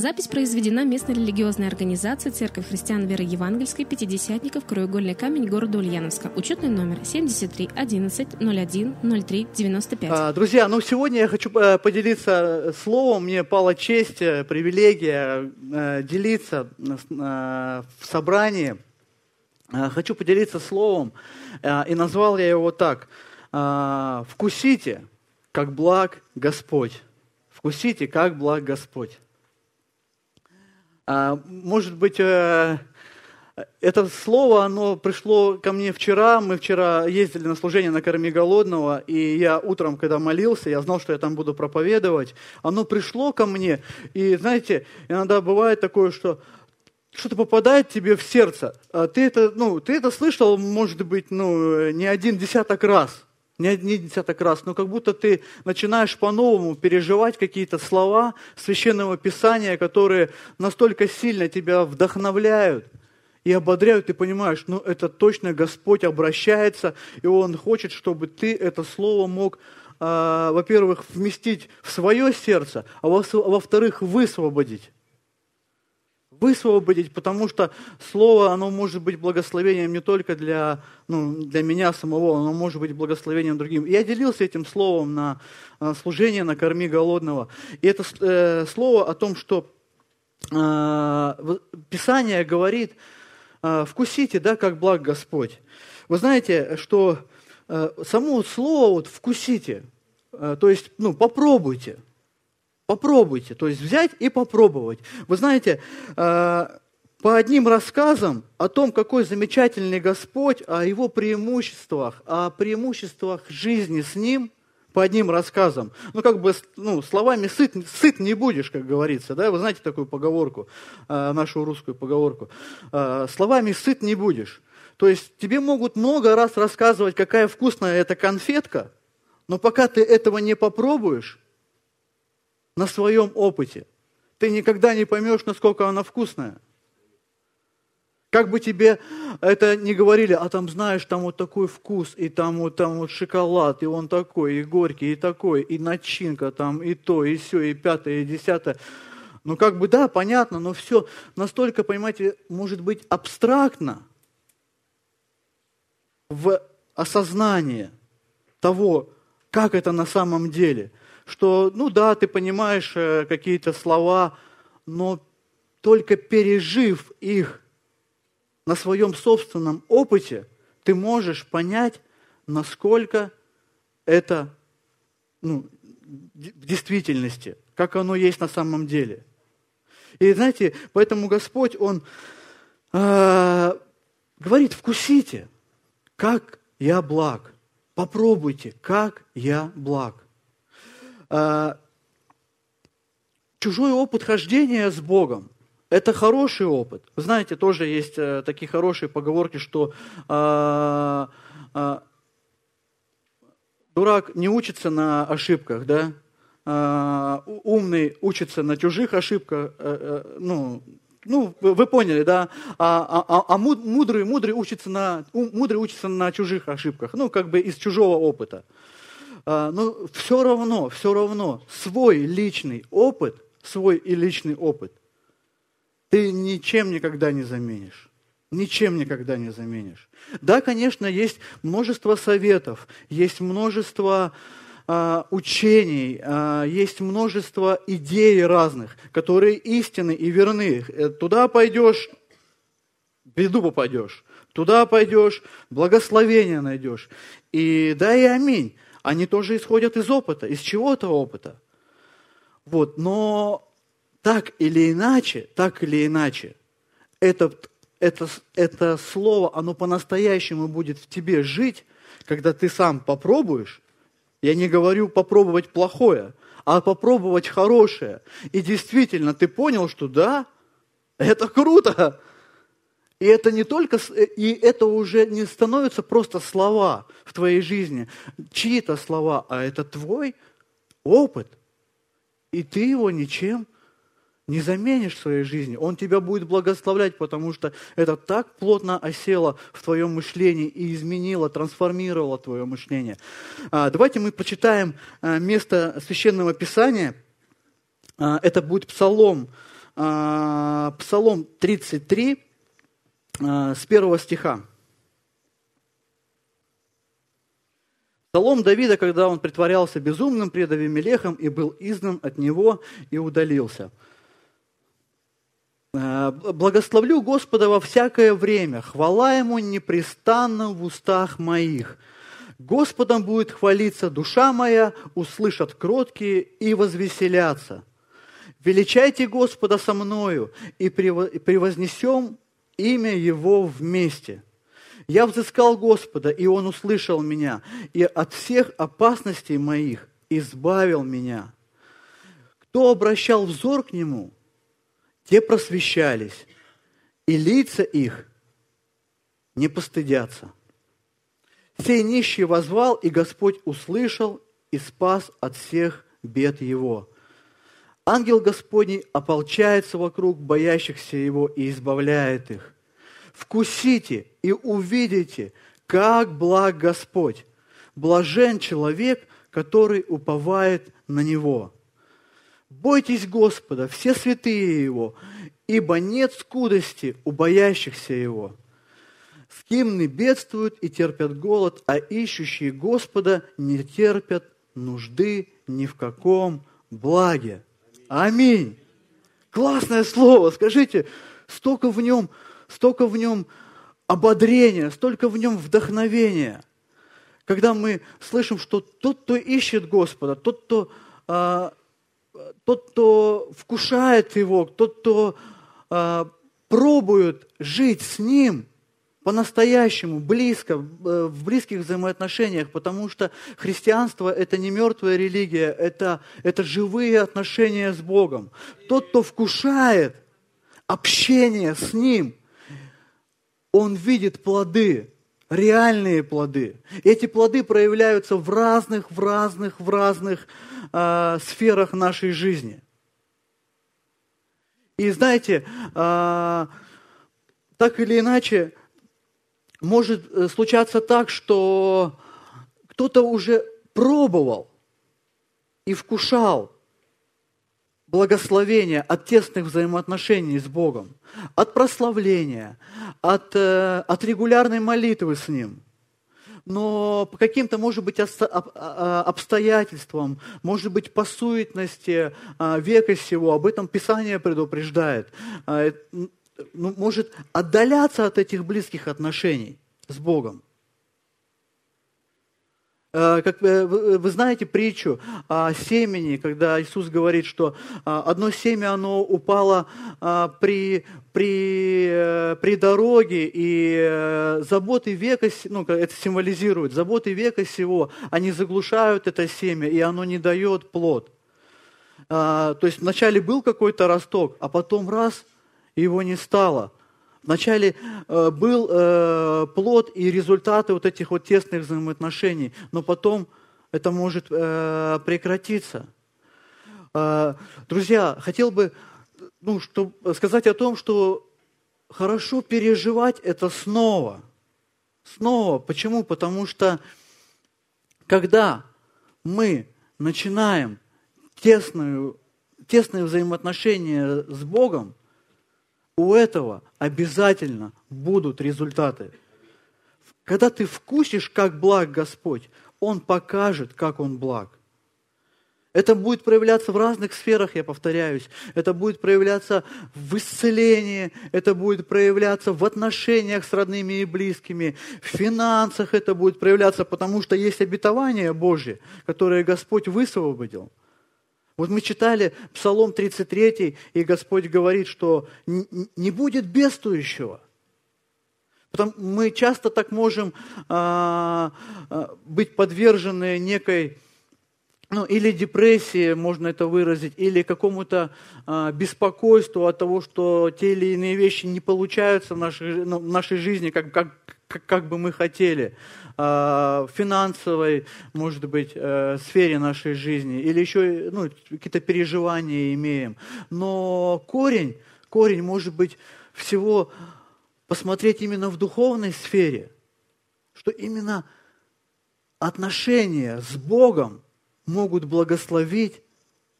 Запись произведена местной религиозной организацией Церковь Христиан Веры Евангельской, Пятидесятников, Краеугольный Камень, города Ульяновска. Учетный номер 73 11 01 03 95. Друзья, ну сегодня я хочу поделиться словом. Мне пала честь, привилегия делиться в собрании. Хочу поделиться словом, и назвал я его так. «Вкусите, как благ Господь». «Вкусите, как благ Господь». Может быть, это слово, оно пришло ко мне вчера. Мы вчера ездили на служение на Карме Голодного, и я утром, когда молился, я знал, что я там буду проповедовать. Оно пришло ко мне, и знаете, иногда бывает такое, что что-то попадает тебе в сердце. Ты это слышал, может быть, не один десяток раз. Но как будто ты начинаешь по-новому переживать какие-то слова Священного Писания, которые настолько сильно тебя вдохновляют и ободряют, ты понимаешь, это точно Господь обращается, и Он хочет, чтобы ты это слово мог, во-первых, вместить в свое сердце, а во-вторых, высвободить. Потому что слово, оно может быть благословением не только для меня самого, оно может быть благословением другим. Я делился этим словом на служение на Корми Голодного. И это слово о том, что Писание говорит, вкусите, как благ Господь. Вы знаете, что само слово вкусите, то есть попробуйте. То есть взять и попробовать. Вы знаете, по одним рассказам о том, какой замечательный Господь, о Его преимуществах, о преимуществах жизни с Ним, по одним рассказам, словами сыт не будешь, как говорится, да, вы знаете такую поговорку, нашу русскую поговорку, словами сыт не будешь. То есть тебе могут много раз рассказывать, какая вкусная эта конфетка, но пока ты этого не попробуешь, на своем опыте, ты никогда не поймешь, насколько она вкусная. Как бы тебе это ни говорили, там такой вкус, и там шоколад, и он такой, и горький, и такой, и начинка, и то, и сё, и пятое, и десятое. Понятно, но все настолько, понимаете, может быть абстрактно в осознании того, как это на самом деле. Что, ты понимаешь какие-то слова, но только пережив их на своем собственном опыте, ты можешь понять, насколько это в действительности, как оно есть на самом деле. И знаете, поэтому Господь, Он говорит, вкусите, как я благ, попробуйте, как я благ. Чужой опыт хождения с Богом – это хороший опыт. Вы знаете, тоже есть такие хорошие поговорки, что дурак не учится на ошибках, да? Умный учится на чужих ошибках, вы поняли, да? А мудрый учится на чужих ошибках, из чужого опыта. Но все равно свой личный опыт ты ничем никогда не заменишь. Да, конечно, есть множество советов, есть множество учений, есть множество идей разных, которые истинны и верны. Туда пойдешь, в беду попадешь, туда пойдешь, благословение найдешь. И да и аминь. Они тоже исходят из опыта, из чего-то опыта. Но так или иначе, это слово, оно по-настоящему будет в тебе жить, когда ты сам попробуешь. Я не говорю попробовать плохое, а попробовать хорошее. И действительно, ты понял, что да, это круто. И это уже не становятся просто слова в твоей жизни, чьи-то слова, а это твой опыт. И ты его ничем не заменишь в своей жизни. Он тебя будет благословлять, потому что это так плотно осело в твоем мышлении и изменило, трансформировало твое мышление. Давайте мы прочитаем место Священного Писания. Это будет Псалом Псалом 33 с 1 стиха. Псалом Давида, когда он притворялся безумным пред Авимелехом и был изгнан от него и удалился. «Благословлю Господа во всякое время, хвала Ему непрестанно в устах моих. Господом будет хвалиться душа моя, услышат кроткие и возвеселятся. Величайте Господа со мною, и превознесем имя Его вместе. Я взыскал Господа, и Он услышал меня, и от всех опасностей моих избавил меня. Кто обращал взор к Нему, те просвещались, и лица их не постыдятся. Сей нищий воззвал, и Господь услышал и спас от всех бед его. Ангел Господний ополчается вокруг боящихся Его и избавляет их. Вкусите и увидите, как благ Господь, блажен человек, который уповает на Него. Бойтесь Господа, все святые Его, ибо нет скудости у боящихся Его. Скимны бедствуют и терпят голод, а ищущие Господа не терпят нужды ни в каком благе». Аминь! Классное слово, скажите, столько в нем ободрения, столько в нем вдохновения. Когда мы слышим, что тот, кто ищет Господа, тот, кто вкушает Его, тот, кто пробует жить с Ним по-настоящему, близко, в близких взаимоотношениях, потому что христианство – это не мертвая религия, это живые отношения с Богом. Тот, кто вкушает общение с Ним, он видит плоды, реальные плоды. И эти плоды проявляются в разных сферах нашей жизни. И знаете, так или иначе, может случаться так, что кто-то уже пробовал и вкушал благословения от тесных взаимоотношений с Богом, от прославления, от регулярной молитвы с Ним. Но по каким-то, может быть, обстоятельствам, может быть, по суетности века сего, об этом Писание предупреждает, может отдаляться от этих близких отношений с Богом. Как вы знаете притчу о семени, когда Иисус говорит, что одно семя, оно упало при дороге, и заботы века, это символизирует, заботы века сего, они заглушают это семя, и оно не дает плод. То есть вначале был какой-то росток, а потом раз, его не стало. Вначале был плод и результаты вот этих вот тесных взаимоотношений, но потом это может прекратиться. Друзья, хотел бы сказать о том, что хорошо переживать это снова. Снова. Почему? Потому что когда мы начинаем тесные взаимоотношения с Богом, у этого обязательно будут результаты. Когда ты вкусишь, как благ Господь, Он покажет, как Он благ. Это будет проявляться в разных сферах, я повторяюсь. Это будет проявляться в исцелении, это будет проявляться в отношениях с родными и близкими, в финансах это будет проявляться, потому что есть обетование Божье, которое Господь высвободил. Вот мы читали Псалом 33, и Господь говорит, что не будет бедствующего. Мы часто так можем быть подвержены некой, или депрессии, можно это выразить, или какому-то беспокойству от того, что те или иные вещи не получаются в нашей жизни, как бы мы хотели, в финансовой, может быть, сфере нашей жизни, или еще какие-то переживания имеем. Но корень, может быть, всего посмотреть именно в духовной сфере, что именно отношения с Богом могут благословить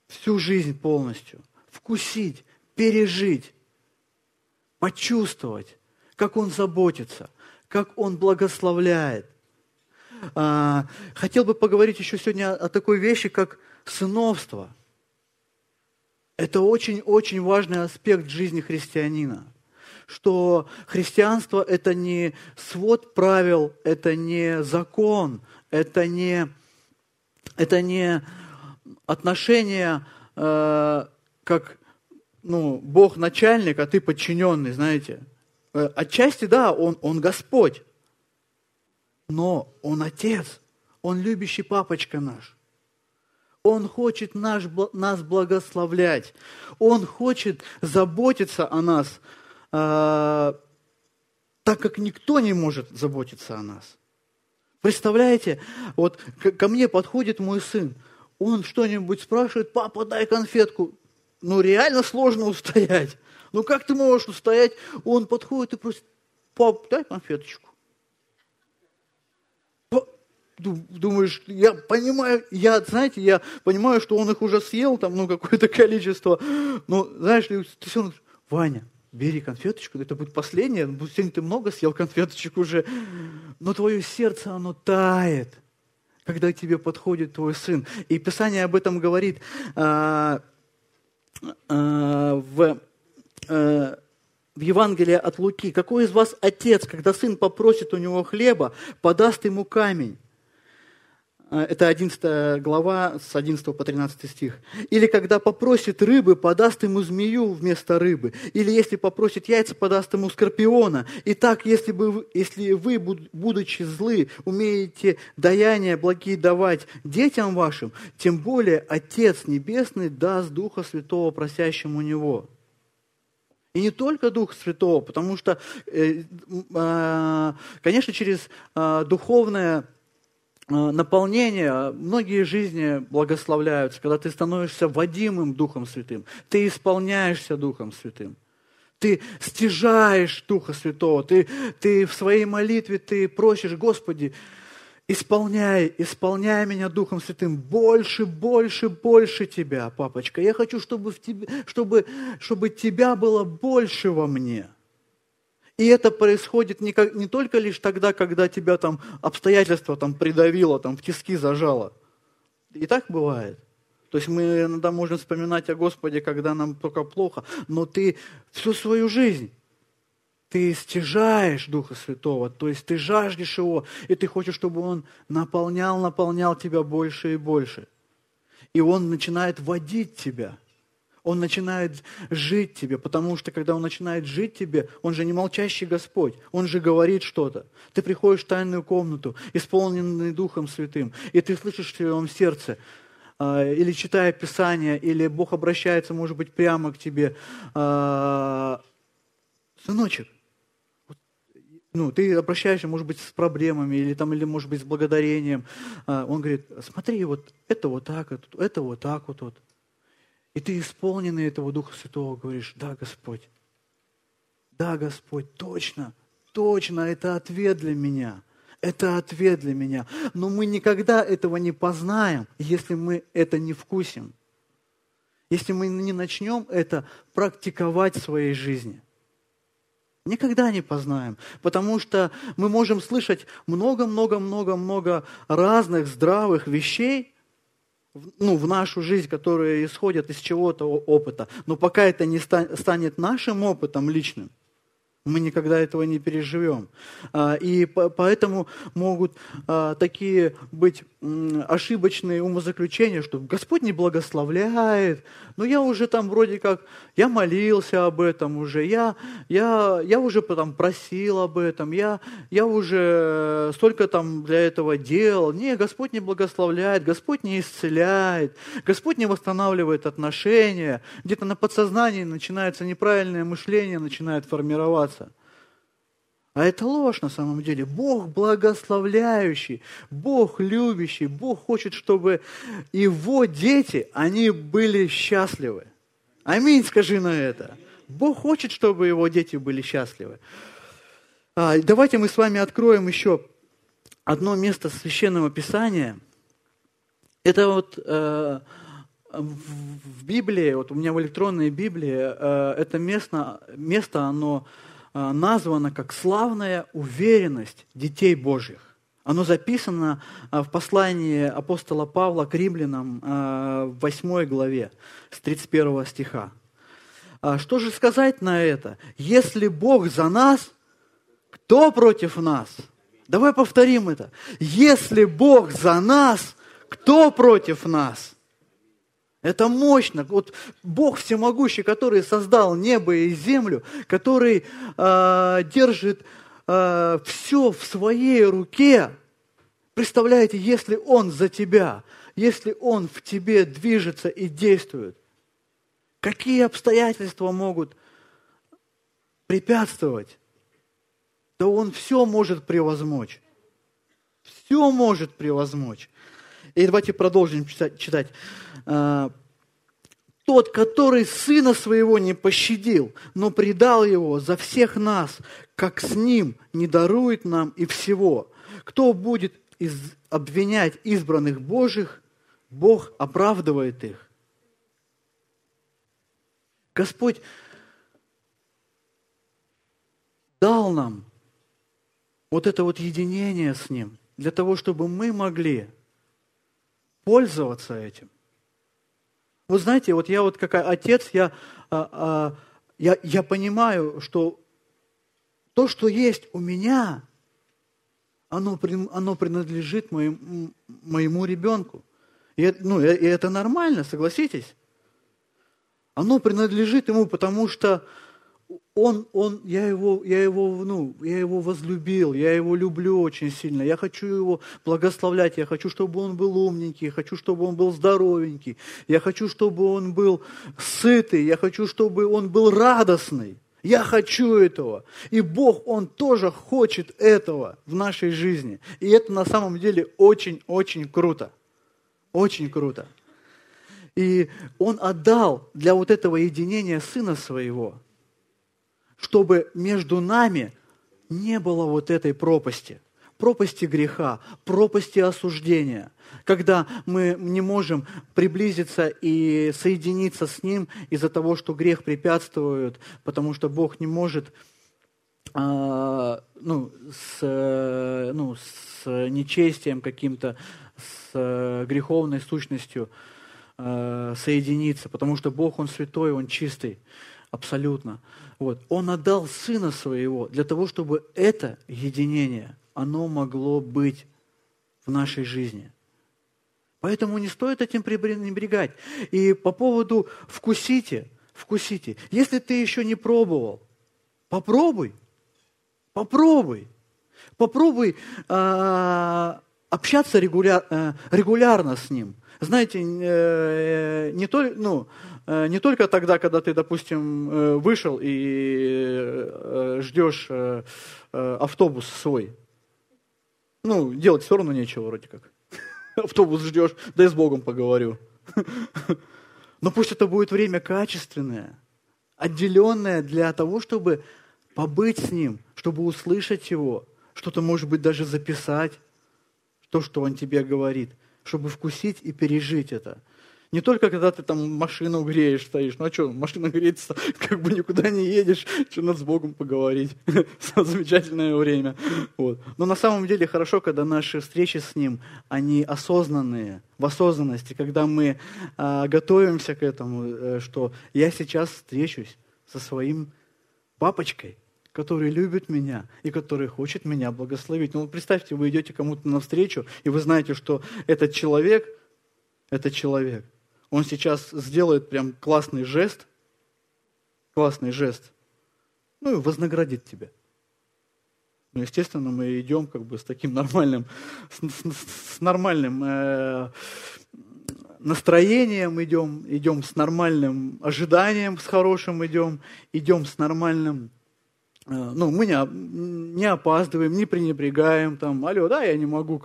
всю жизнь полностью, вкусить, пережить, почувствовать, как Он заботится, как Он благословляет. Хотел бы поговорить еще сегодня о такой вещи, как сыновство. Это очень-очень важный аспект жизни христианина, что христианство – это не свод правил, это не закон, это не отношение, как Бог начальник, а ты подчиненный, знаете. Отчасти, да, он Господь, но Он Отец, Он любящий папочка наш. Он хочет нас благословлять, Он хочет заботиться о нас, так как никто не может заботиться о нас. Представляете, вот ко мне подходит мой сын, он что-нибудь спрашивает: папа, дай конфетку. Реально сложно устоять. Как ты можешь устоять? Он подходит и просит: пап, дай конфеточку. Думаешь, я понимаю, что он их уже съел, какое-то количество. Ты все равно говоришь: Ваня, бери конфеточку, это будет последнее, сегодня ты много съел конфеточек уже. Но твое сердце, оно тает, когда к тебе подходит твой сын. И Писание об этом говорит в Евангелии от Луки. Какой из вас отец, когда сын попросит у него хлеба, подаст ему камень? Это 11 глава, с 11 по 13 стих. Или когда попросит рыбы, подаст ему змею вместо рыбы. Или если попросит яйца, подаст ему скорпиона. Итак, если вы, будучи злы, умеете даяния благие давать детям вашим, тем более Отец Небесный даст Духа Святого просящим у Него. И не только Духа Святого, потому что, конечно, через духовное наполнение многие жизни благословляются, когда ты становишься водимым Духом Святым, ты исполняешься Духом Святым, ты стяжаешь Духа Святого, ты в своей молитве ты просишь: Господи, исполняй меня Духом Святым, больше Тебя, папочка. Я хочу, чтобы Тебя было больше во мне. И это происходит не только лишь тогда, когда тебя обстоятельства придавило, в тиски зажало. И так бывает. То есть мы иногда можем вспоминать о Господе, когда нам только плохо, но ты всю свою жизнь, ты стяжаешь Духа Святого, то есть ты жаждешь Его, и ты хочешь, чтобы Он наполнял тебя больше и больше. И Он начинает водить тебя. Он начинает жить тебе, потому что, когда Он начинает жить тебе, Он же не молчащий Господь, Он же говорит что-то. Ты приходишь в тайную комнату, исполненный Духом Святым, и ты слышишь в своем сердце, или читая Писание, или Бог обращается, может быть, прямо к тебе: сыночек. Ты обращаешься, может быть, с проблемами, или может быть, с благодарением. Он говорит: смотри, это вот так. И ты, исполненный этого Духа Святого, говоришь: да, Господь, точно, это ответ для меня, Но мы никогда этого не познаем, если мы это не вкусим, если мы не начнем это практиковать в своей жизни. Никогда не познаем, потому что мы можем слышать много разных здравых вещей, в нашу жизнь, которые исходят из чего-то опыта. Но пока это не станет нашим опытом личным, мы никогда этого не переживем. И поэтому могут такие быть ошибочные умозаключения, что Господь не благословляет, но я уже вроде как, я молился об этом уже, я уже просил об этом, я уже столько для этого делал. Не, Господь не благословляет, Господь не исцеляет, Господь не восстанавливает отношения. Где-то на подсознании начинается неправильное мышление, начинает формироваться. А это ложь на самом деле. Бог благословляющий, Бог любящий, Бог хочет, чтобы Его дети, они были счастливы. Аминь, скажи на это. Бог хочет, чтобы Его дети были счастливы. Давайте мы с вами откроем еще одно место Священного Писания. Это в Библии, вот у меня в электронной Библии, это место оно названо как «Славная уверенность детей Божьих». Оно записано в послании апостола Павла к Римлянам в 8 главе с 31 стиха. Что же сказать на это? Если Бог за нас, кто против нас? Давай повторим это. Если Бог за нас, кто против нас? Это мощно. Вот Бог всемогущий, который создал небо и землю, который держит все в своей руке. Представляете, если Он за тебя, если Он в тебе движется и действует, какие обстоятельства могут препятствовать? Да Он все может превозмочь. Все может превозмочь. И давайте продолжим читать. «Тот, который Сына Своего не пощадил, но предал Его за всех нас, как с Ним, не дарует нам и всего. Кто будет обвинять избранных Божьих, Бог оправдывает их». Господь дал нам вот это вот единение с Ним, для того, чтобы мы могли пользоваться этим. Вы знаете, вот я вот как отец, я понимаю, что то, что есть у меня, оно принадлежит моему ребенку. И это нормально, согласитесь? Оно принадлежит ему, потому что я его возлюбил, я его люблю очень сильно, я хочу его благословлять, я хочу, чтобы он был умненький, я хочу, чтобы он был здоровенький, я хочу, чтобы он был сытый, я хочу, чтобы он был радостный. Я хочу этого. И Бог, Он тоже хочет этого в нашей жизни. И это на самом деле очень-очень круто. Очень круто. И Он отдал для вот этого единения Сына Своего, чтобы между нами не было вот этой пропасти. Пропасти греха, пропасти осуждения. Когда мы не можем приблизиться и соединиться с Ним из-за того, что грех препятствует, потому что Бог не может с нечестием каким-то, с греховной сущностью соединиться, потому что Бог, Он святой, Он чистый. Абсолютно. Вот. Он отдал Сына Своего для того, чтобы это единение, оно могло быть в нашей жизни. Поэтому не стоит этим пренебрегать. И по поводу «вкусите». Если ты еще не пробовал, попробуй общаться регулярно с Ним. Знаете, не только тогда, когда ты, допустим, вышел и ждешь автобус свой. Делать все равно нечего вроде как. Автобус ждешь, да и с Богом поговорю. Но пусть это будет время качественное, отделенное для того, чтобы побыть с Ним, чтобы услышать Его, что-то, может быть, даже записать, то, что Он тебе говорит, чтобы вкусить и пережить это. Не только когда ты там машину греешь, стоишь. Машина греется, как бы никуда не едешь, что надо с Богом поговорить. Замечательное время. Вот. Но на самом деле хорошо, когда наши встречи с Ним, они осознанные, в осознанности, когда мы готовимся к этому, что я сейчас встречусь со своим папочкой, который любит меня и который хочет меня благословить. Представьте, вы идете кому-то навстречу, и вы знаете, что этот человек, он сейчас сделает прям классный жест, и вознаградит тебя. Естественно, мы идем как бы с таким нормальным, с нормальным настроением, идем с нормальным ожиданием, с хорошим идем с нормальным. Мы не опаздываем, не пренебрегаем, я не могу,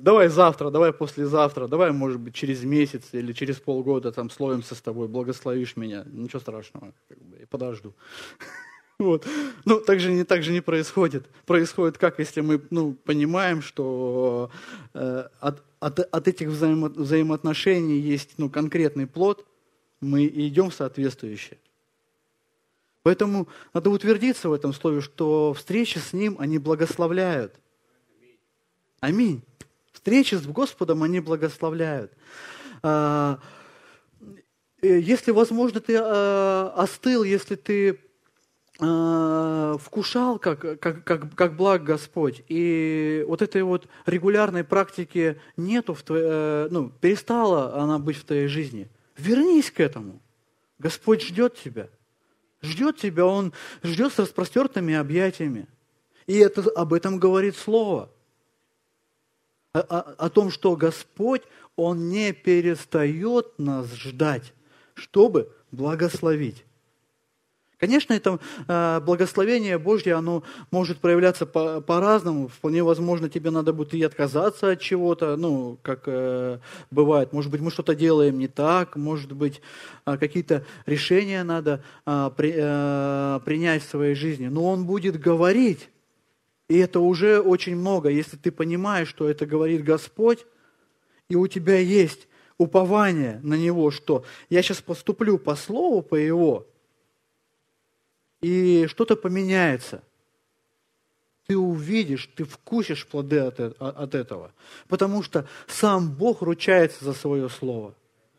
давай завтра, давай послезавтра, давай, может быть, через месяц или через полгода, словимся с тобой, благословишь меня, ничего страшного, я подожду. Вот. Ну, так же не происходит. Происходит как, если мы понимаем, что от этих взаимоотношений есть конкретный плод, мы и идем в соответствующее. Поэтому надо утвердиться в этом слове, что встречи с Ним, они благословляют. Аминь. Встречи с Господом, они благословляют. Если, возможно, ты остыл, если ты вкушал, как благ Господь, и вот этой регулярной практики нету, перестала она быть в твоей жизни, вернись к этому. Господь ждет тебя. Ждет тебя, Он ждет с распростертыми объятиями. И об этом говорит Слово. О том, что Господь, Он не перестает нас ждать, чтобы благословить. Конечно, это благословение Божье, оно может проявляться по-разному. Вполне возможно, тебе надо будет и отказаться от чего-то, как бывает. Может быть, мы что-то делаем не так, может быть, какие-то решения надо принять в своей жизни. Но Он будет говорить, и это уже очень много. Если ты понимаешь, что это говорит Господь, и у тебя есть упование на Него, что я сейчас поступлю по Слову, по Его, и что-то поменяется. Ты увидишь, ты вкусишь плоды от этого. Потому что сам Бог ручается за свое слово,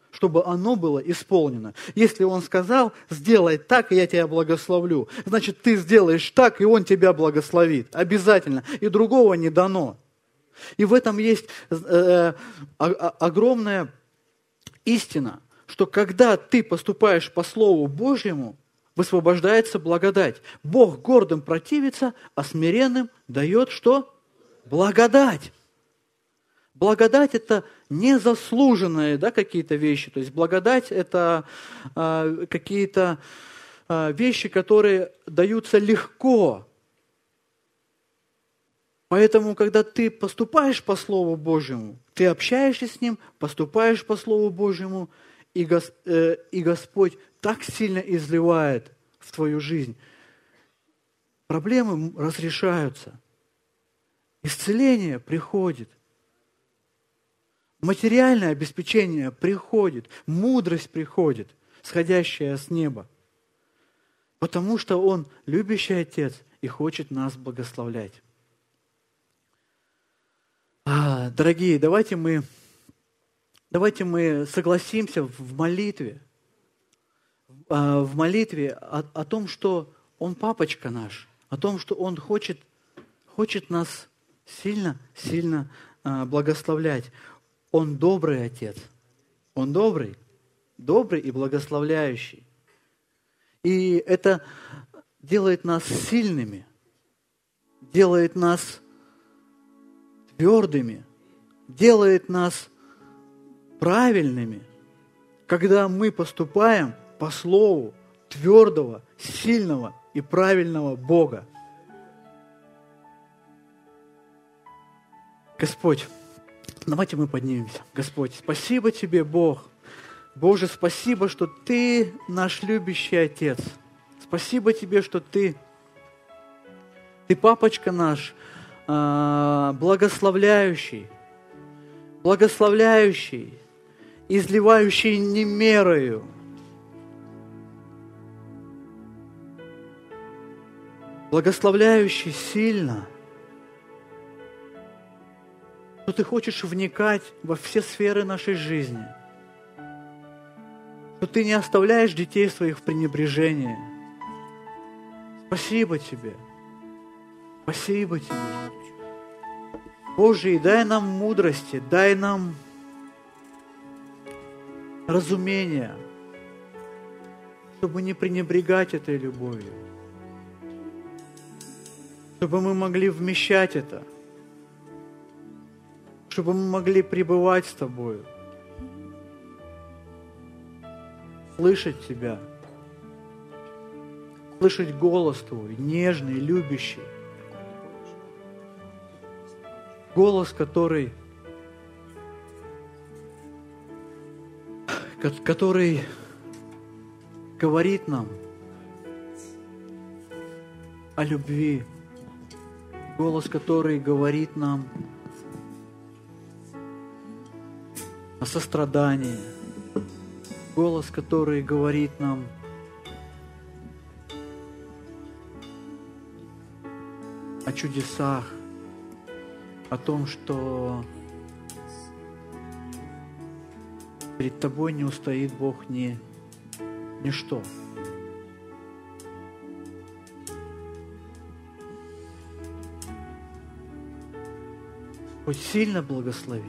чтобы оно было исполнено. Если Он сказал, сделай так, и я тебя благословлю, значит, ты сделаешь так, и Он тебя благословит. Обязательно. И другого не дано. И в этом есть огромная истина, что когда ты поступаешь по Слову Божьему, высвобождается благодать. Бог гордым противится, а смиренным дает что? Благодать. Благодать – это незаслуженные какие-то вещи. То есть благодать – это какие-то вещи, которые даются легко. Поэтому, когда ты поступаешь по Слову Божьему, ты общаешься с Ним, поступаешь по Слову Божьему, и Господь так сильно изливает в твою жизнь. Проблемы разрешаются. Исцеление приходит. Материальное обеспечение приходит. Мудрость приходит, сходящая с неба. Потому что Он любящий Отец и хочет нас благословлять. Дорогие, давайте мы согласимся в молитве о том, что Он папочка наш, о том, что Он хочет нас сильно-сильно благословлять. Он добрый Отец. Он добрый и благословляющий. И это делает нас сильными, делает нас твердыми, делает нас правильными, когда мы поступаем по слову твердого, сильного и правильного Бога. Господь, давайте мы поднимемся. Господь, спасибо Тебе, Бог. Боже, спасибо, что Ты наш любящий Отец. Спасибо Тебе, что Ты папочка наш, благословляющий, изливающий не мерою. Благословляющий сильно. Что Ты хочешь вникать во все сферы нашей жизни. Что Ты не оставляешь детей своих в пренебрежении. Спасибо Тебе. Спасибо Тебе. Боже, и дай нам мудрости, дай нам разумение, чтобы не пренебрегать этой любовью, чтобы мы могли вмещать это, чтобы мы могли пребывать с Тобою, слышать Тебя, слышать голос Твой, нежный, любящий, голос, который говорит нам, о любви. Голос, который говорит нам о сострадании. Голос, который говорит нам о чудесах, о том, что перед тобой не устоит Бог ничто. Хоть сильно благослови.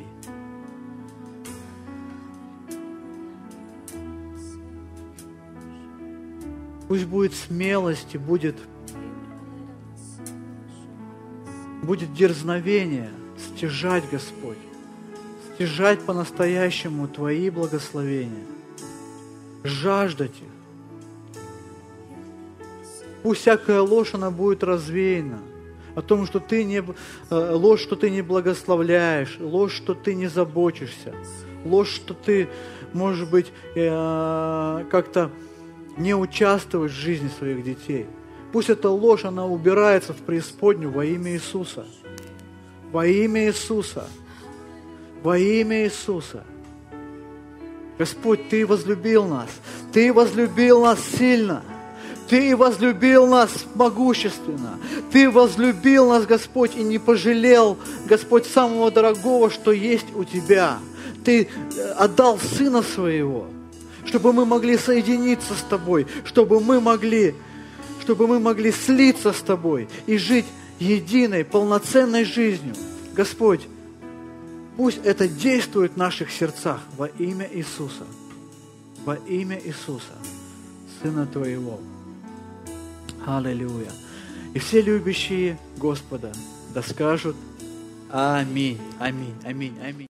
Пусть будет смелость и будет дерзновение стяжать, Господь, стяжать по-настоящему Твои благословения, жаждать их. Пусть всякая ложь, она будет развеяна, о том, что ты не, ложь, что ты не благословляешь, ложь, что ты не заботишься, ложь, что ты, может быть, как-то не участвуешь в жизни своих детей. Пусть эта ложь, она убирается в преисподнюю во имя Иисуса. Во имя Иисуса. Во имя Иисуса. Господь, Ты возлюбил нас. Ты возлюбил нас сильно. Ты возлюбил нас могущественно. Ты возлюбил нас, Господь, и не пожалел, Господь, самого дорогого, что есть у Тебя. Ты отдал Сына Своего, чтобы мы могли соединиться с Тобой, чтобы мы могли слиться с Тобой и жить единой, полноценной жизнью. Господь, пусть это действует в наших сердцах во имя Иисуса, Сына Твоего. Аллилуйя. И все любящие Господа да скажут аминь, аминь, аминь, аминь.